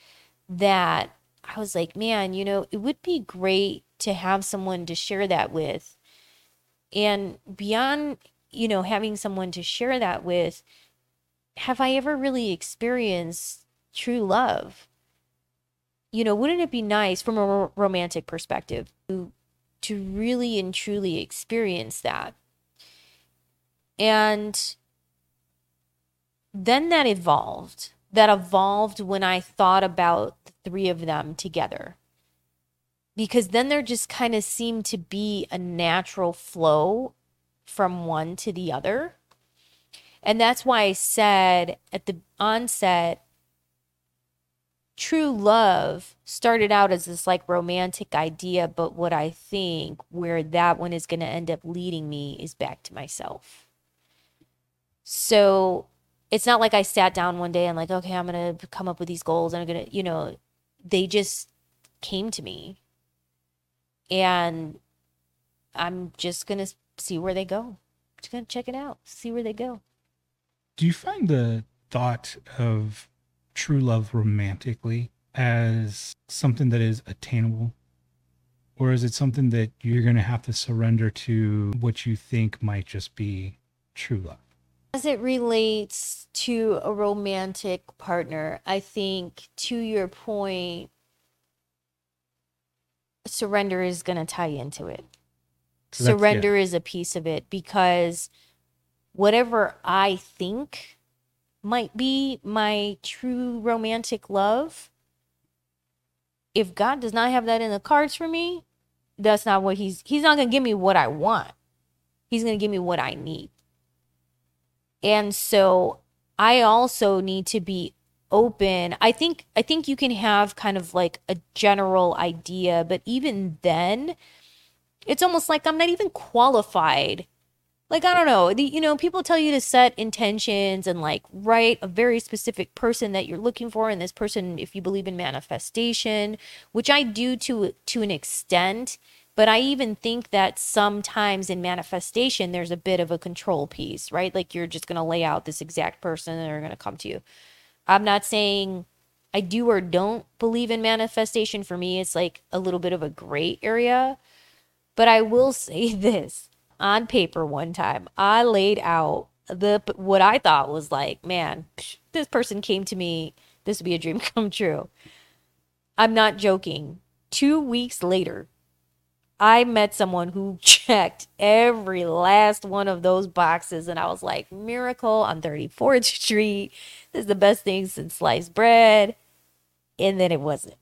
that I was like, man, it would be great to have someone to share that with. And beyond, having someone to share that with, have I ever really experienced true love? Wouldn't it be nice from a romantic perspective to really and truly experience that? And then that evolved when I thought about the three of them together, because then there just kind of seemed to be a natural flow from one to the other. And that's why I said at the onset, true love started out as this like romantic idea, but what I think where that one is going to end up leading me is back to myself. So it's not like I sat down one day and like, okay, I'm going to come up with these goals and I'm going to, they just came to me, and I'm just going to see where they go. Just going to check it out, see where they go. Do you find the thought of true love romantically as something that is attainable, or is it something that you're going to have to surrender to what you think might just be true love? As it relates to a romantic partner, I think, to your point, surrender is going to tie into it. So surrender is a piece of it, because whatever I think might be my true romantic love, if God does not have that in the cards for me, that's not what he's not going to give me what I want. He's going to give me what I need. And so I also need to be open. I think you can have kind of like a general idea, but even then it's almost like I'm not even qualified. Like, I don't know, people tell you to set intentions and like write a very specific person that you're looking for. And this person, if you believe in manifestation, which I do to an extent, but I even think that sometimes in manifestation, there's a bit of a control piece, right? Like you're just going to lay out this exact person and they're going to come to you. I'm not saying I do or don't believe in manifestation. For me, it's like a little bit of a gray area, but I will say this. On paper one time, I laid out what I thought was like, man, this person came to me, this would be a dream come true. I'm not joking. 2 weeks later, I met someone who checked every last one of those boxes, and I was like, miracle on 34th Street. This is the best thing since sliced bread. And then it wasn't.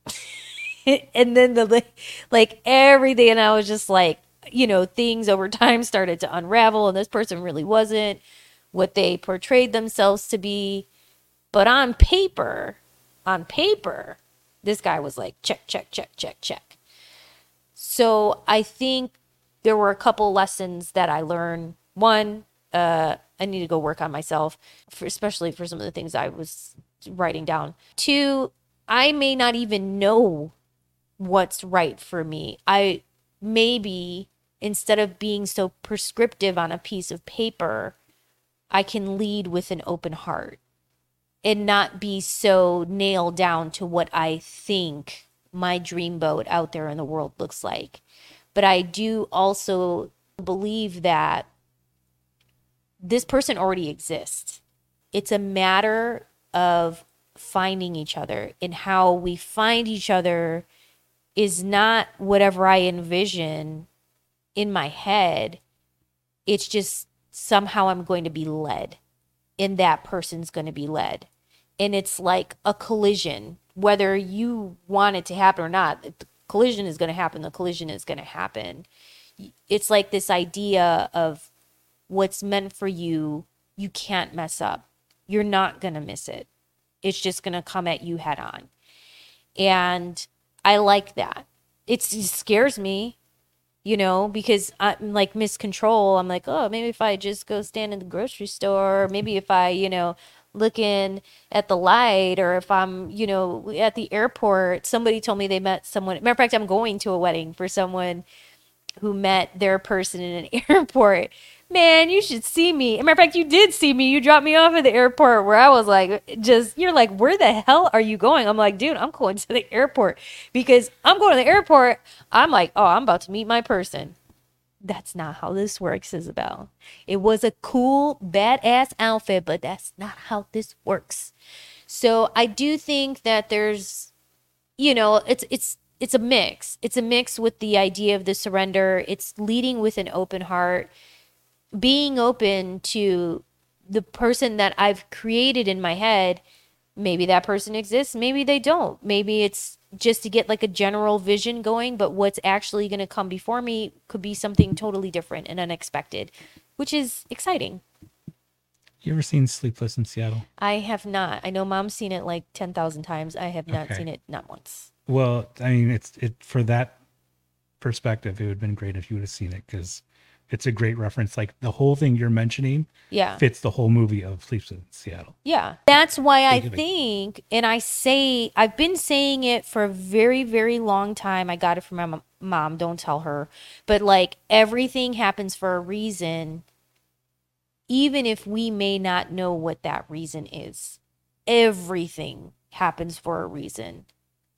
And then the like everything, and I was just like, you know, things over time started to unravel, and this person really wasn't what they portrayed themselves to be. But on paper, this guy was like, check, check, check, check, check. So I think there were a couple lessons that I learned. One, I need to go work on myself, especially for some of the things I was writing down. Two, I may not even know what's right for me. I maybe, instead of being so prescriptive on a piece of paper, I can lead with an open heart and not be so nailed down to what I think my dream boat out there in the world looks like. But I do also believe that this person already exists. It's a matter of finding each other, and how we find each other is not whatever I envision in my head. It's just somehow I'm going to be led, and that person's going to be led. And it's like a collision. Whether you want it to happen or not, the collision is going to happen. The collision is going to happen. It's like this idea of what's meant for you, you can't mess up. You're not going to miss it. It's just going to come at you head on. And I like that. It scares me, you know, because I'm like miscontrol. I'm like, oh, maybe if I just go stand in the grocery store, maybe if I, you know, looking at the light, or if I'm, you know, at the airport. Somebody told me they met someone. Matter of fact, I'm going to a wedding for someone who met their person in an airport. Man, you should see me. Matter of fact, you did see me. You dropped me off at the airport, where I was like, just, you're like, where the hell are you going? I'm like, dude, I'm going to the airport, because I'm going to the airport. I'm like, oh, I'm about to meet my person. That's not how this works, Isabel. It was a cool, badass outfit, but that's not how this works. So I do think that there's, you know, it's a mix. It's a mix with the idea of the surrender. It's leading with an open heart, being open to the person that I've created in my head. Maybe that person exists. Maybe they don't. Maybe it's just to get like a general vision going, but what's actually going to come before me could be something totally different and unexpected, which is exciting. You ever seen Sleepless in Seattle? I have not. I know Mom's seen it like 10,000 times. I have not seen it, not once. Well, I mean, it's for that perspective, it would have been great if you would have seen it, because it's a great reference. Like the whole thing you're mentioning fits the whole movie of Sleepless in Seattle. Yeah. That's why I think, and I've been saying it for a very, very long time. I got it from my mom. Don't tell her. But like everything happens for a reason, even if we may not know what that reason is. Everything happens for a reason.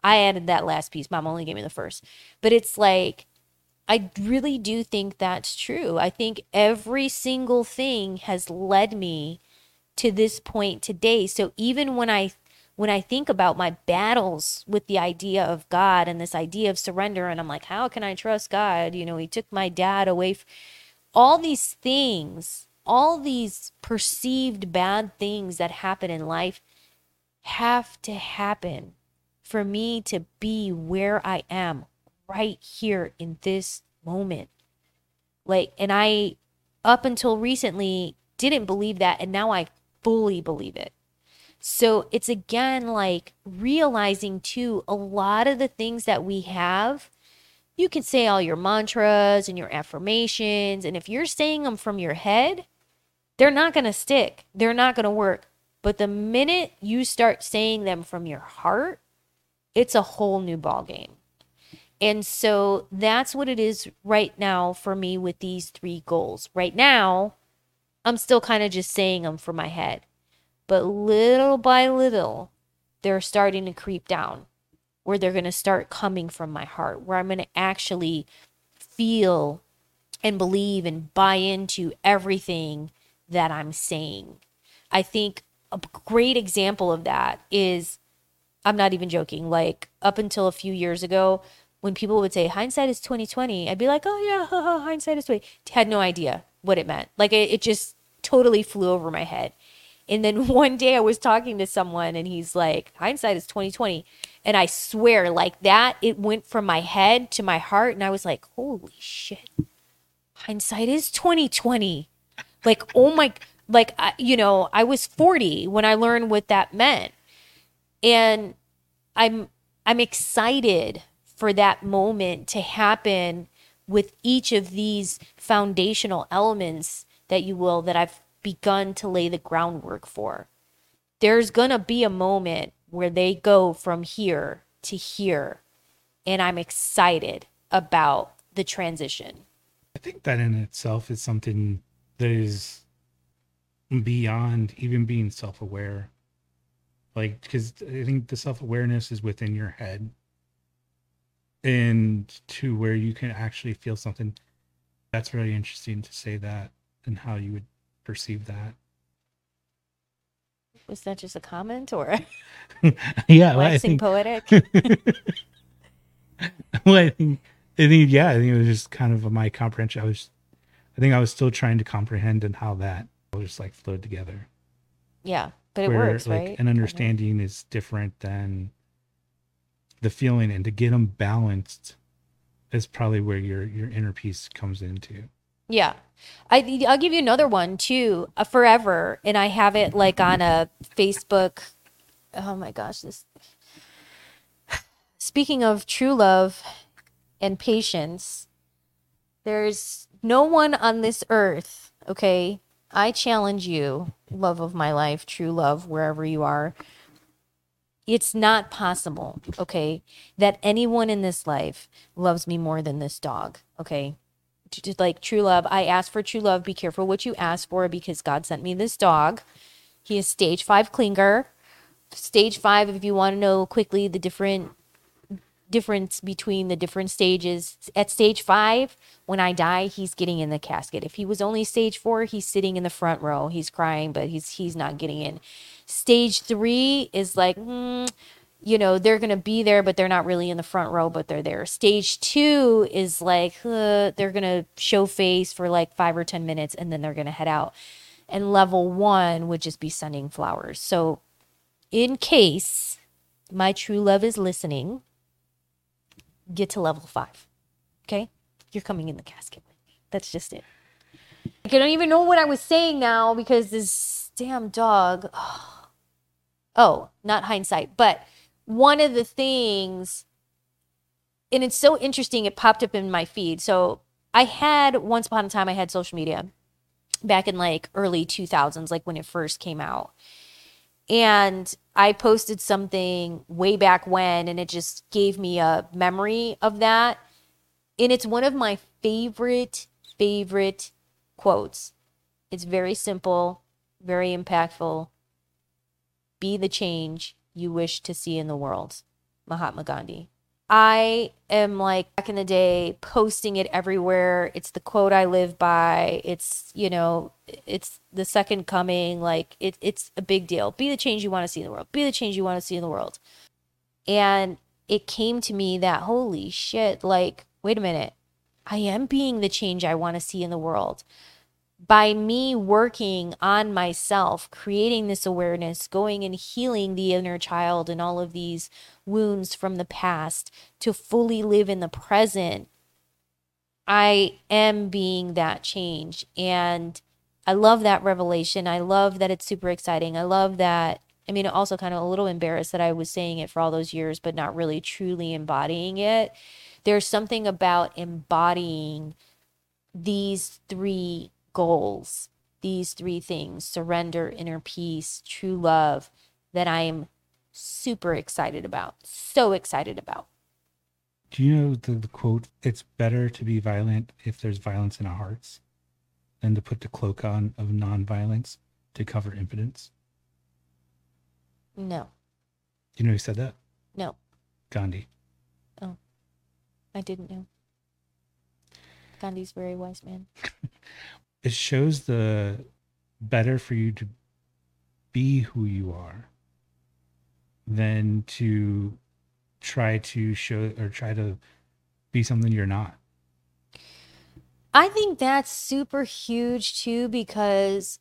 I added that last piece. Mom only gave me the first. But it's like, I really do think that's true. I think every single thing has led me to this point today. So even when I think about my battles with the idea of God and this idea of surrender, and I'm like, how can I trust God? You know, he took my dad away. All these things, all these perceived bad things that happen in life have to happen for me to be where I am right here in this moment. Like, and I, up until recently, didn't believe that, and now I fully believe it. So it's again like realizing too, a lot of the things that we have, you can say all your mantras and your affirmations, and if you're saying them from your head, they're not going to stick. They're not going to work. But the minute you start saying them from your heart, it's a whole new ballgame. And so that's what it is right now for me with these three goals. Right now, I'm still kind of just saying them from my head. But little by little, they're starting to creep down, where they're going to start coming from my heart, where I'm going to actually feel and believe and buy into everything that I'm saying. I think a great example of that is, I'm not even joking, like up until a few years ago, when people would say hindsight is 20/20, I'd be like, oh yeah, hindsight is 20. Had no idea what it meant. Like it just totally flew over my head. And then one day I was talking to someone and he's like, hindsight is 20/20. And I swear, like that, it went from my head to my heart. And I was like, holy shit, hindsight is 20/20. Like, oh my, like, I was 40 when I learned what that meant. And I'm excited for that moment to happen with each of these foundational elements that I've begun to lay the groundwork for. There's going to be a moment where they go from here to here. And I'm excited about the transition. I think that in itself is something that is beyond even being self-aware. Like, because I think the self-awareness is within your head and to where you can actually feel something. That's really interesting to say that and how you would perceive that. Was that just a comment or yeah, waxing poetic? Well, I think it was just kind of my comprehension. I think I was still trying to comprehend and how that all just like flowed together. Yeah, but it works, like, right? An understanding is different than the feeling, and to get them balanced is probably where your inner peace comes into. Yeah. I'll give you another one too, forever. And I have it like on a Facebook. Oh my gosh. Speaking of true love and patience, there's no one on this earth. Okay. I challenge you, love of my life, true love, wherever you are. It's not possible. Okay. That anyone in this life loves me more than this dog. Okay. Like true love, I asked for true love. Be careful what you ask for, because God sent me this dog. He is stage 5 clinger. Stage 5, if you want to know quickly the different difference between the different stages. At stage 5, when I die, he's getting in the casket. If he was only stage 4, he's sitting in the front row. He's crying, but he's not getting in. Stage 3 is like, they're going to be there, but they're not really in the front row, but they're there. Stage 2 is like, they're going to show face for like 5 or 10 minutes, and then they're going to head out. And level 1 would just be sending flowers. So in case my true love is listening, get to level 5. Okay? You're coming in the casket. That's just it. Like, I don't even know what I was saying now because this damn dog. Oh, not hindsight, but one of the things, and it's so interesting, it popped up in my feed. So once upon a time, I had social media back in like early 2000s, like when it first came out. And I posted something way back when, and it just gave me a memory of that. And it's one of my favorite quotes. It's very simple, very impactful. Be the change you wish to see in the world. Mahatma Gandhi. I am, like, back in the day, posting it everywhere. It's the quote I live by. It's, it's the second coming. Like, it's a big deal. Be the change you want to see in the world. Be the change you want to see in the world. And it came to me that, holy shit, like, wait a minute. I am being the change I want to see in the world. By me working on myself, creating this awareness, going and healing the inner child and all of these wounds from the past to fully live in the present, I am being that change. And I love that revelation. I love that it's super exciting. I love that. I mean, also kind of a little embarrassed that I was saying it for all those years, but not really truly embodying it. There's something about embodying these three goals, these three things, surrender, inner peace, true love, that I am super excited about. So excited about. Do you know the quote, it's better to be violent if there's violence in our hearts than to put the cloak on of nonviolence to cover impotence? No. Do you know who said that? No. Gandhi. Oh, I didn't know. Gandhi's a very wise man. It shows the better for you to be who you are than to try to show or try to be something you're not. I think that's super huge too, because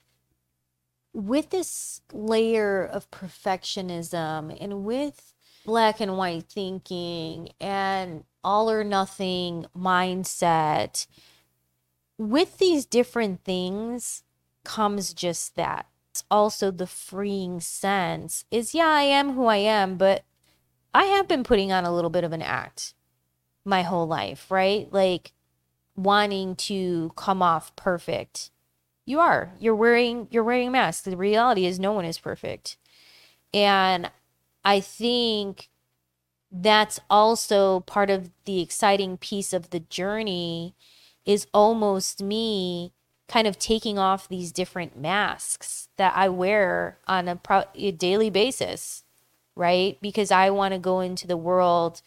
with this layer of perfectionism and with black and white thinking and all or nothing mindset, with these different things comes just that. It's also the freeing sense is, yeah, I am who I am, but I have been putting on a little bit of an act my whole life, right? Like wanting to come off perfect. You are. You're wearing masks. The reality is no one is perfect. And I think that's also part of the exciting piece of the journey, is almost me kind of taking off these different masks that I wear on a daily basis, right? Because I want to go into the world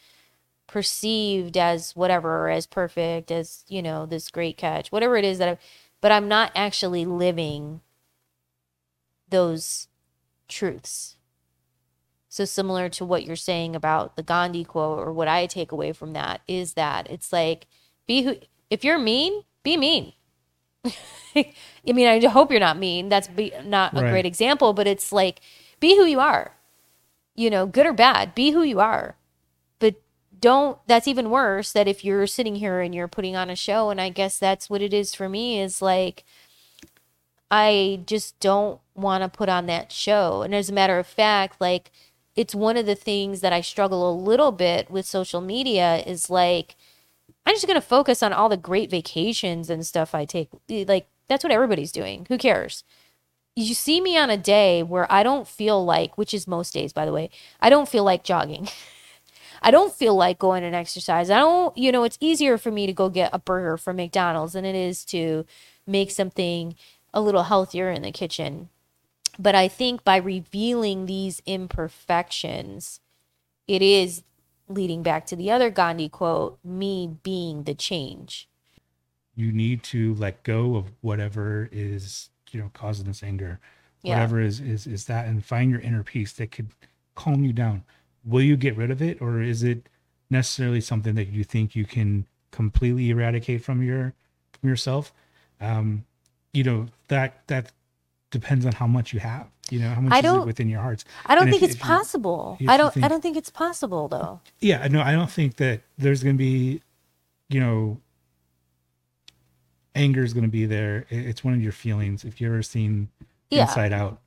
perceived as whatever, as perfect, as, you know, this great catch, whatever it is that but I'm not actually living those truths. So similar to what you're saying about the Gandhi quote, or what I take away from that, is that it's like, be who, if you're mean, be mean. I mean, I hope you're not mean. That's not a great example, but it's like, be who you are, you know, good or bad, be who you are. But don't, that's even worse, that if you're sitting here and you're putting on a show, and I guess that's what it is for me, is like, I just don't want to put on that show. And as a matter of fact, like, it's one of the things that I struggle a little bit with social media, is like, I'm just going to focus on all the great vacations and stuff I take. Like, that's what everybody's doing. Who cares? You see me on a day where I don't feel like, which is most days, by the way, I don't feel like jogging. I don't feel like going and exercise. I don't, you know, it's easier for me to go get a burger from McDonald's than it is to make something a little healthier in the kitchen. But I think by revealing these imperfections, it is leading back to the other Gandhi quote, me being the change. You need to let go of whatever is, you know, causing this anger, whatever is that, and find your inner peace that could calm you down. Will you get rid of it, or is it necessarily something that you think you can completely eradicate from yourself? You know, that depends on how much you have, you know, how much is within your hearts. I don't think it's possible. I don't think it's possible though. Yeah, no, I don't think that there's going to be, you know, anger is going to be there. It's one of your feelings. If you've ever seen Inside Out.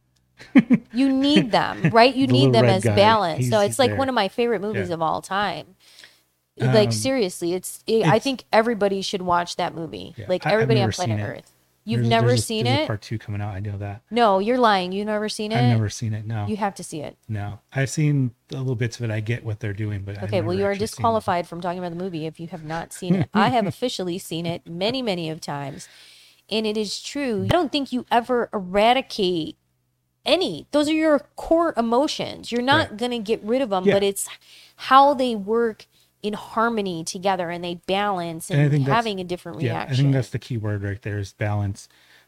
You need them, right? You need them as balance. He's, so it's like one of my favorite movies of all time. Like seriously, it's I think everybody should watch that movie. Yeah, like everybody on planet Earth. You've never seen it? There's a part 2 coming out. I know that. No, you're lying. You've never seen it? I've never seen it, no. You have to see it. No. I've seen the little bits of it. I get what they're doing, but okay, well, you are disqualified from talking about the movie if you have not seen it. I have officially seen it many, many of times. And it is true. I don't think you ever eradicate any. Those are your core emotions. You're not going to get rid of them, but it's how they work in harmony together, and they balance, and having a different reaction. Yeah, I think that's the key word right there, is balance.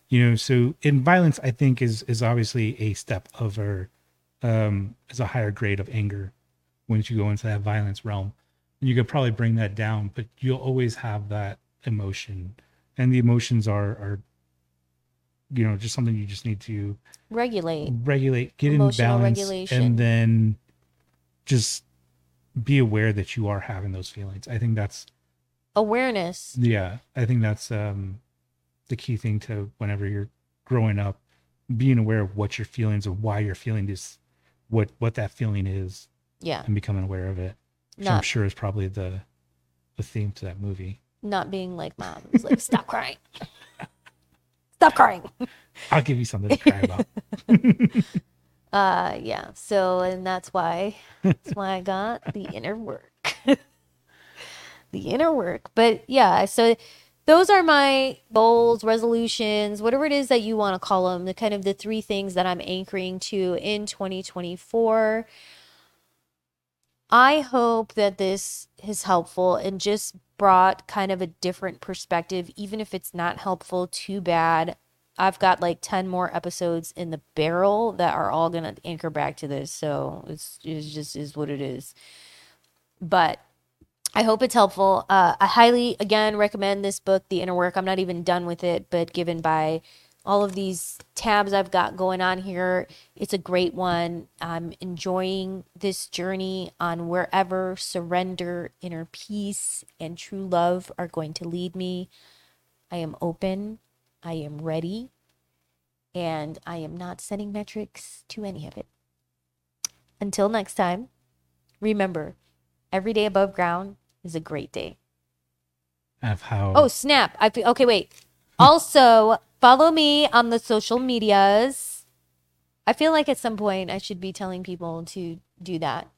You know, so in violence, I think is obviously a step over, is a higher grade of anger. Once you go into that violence realm, you could probably bring that down, but you'll always have that emotion, and the emotions are, you know, just something you just need to regulate, get in balance, and then just be aware that you are having those feelings. I think that's awareness. Yeah. I think that's the key thing to whenever you're growing up, being aware of what your feelings are, why you're feeling this, what that feeling is. Yeah. And becoming aware of it. Which I'm sure is probably the theme to that movie. Not being like mom. It's like, stop crying. Stop crying. I'll give you something to cry about. So, and that's why I got The Inner Work. The Inner Work. But yeah, so those are my goals, resolutions, whatever it is that you want to call them, the kind of the three things that I'm anchoring to in 2024. I hope that this is helpful and just brought kind of a different perspective. Even if it's not helpful, too bad. I've got like 10 more episodes in the barrel that are all going to anchor back to this. So it just is what it is. But I hope it's helpful. I highly, again, recommend this book, The Inner Work. I'm not even done with it, but given by all of these tabs I've got going on here, it's a great one. I'm enjoying this journey on wherever surrender, inner peace, and true love are going to lead me. I am open. I am ready. And I am not setting metrics to any of it. Until next time, remember, every day above ground is a great day. Oh, snap. Okay, wait. Also, follow me on the social medias. I feel like at some point I should be telling people to do that.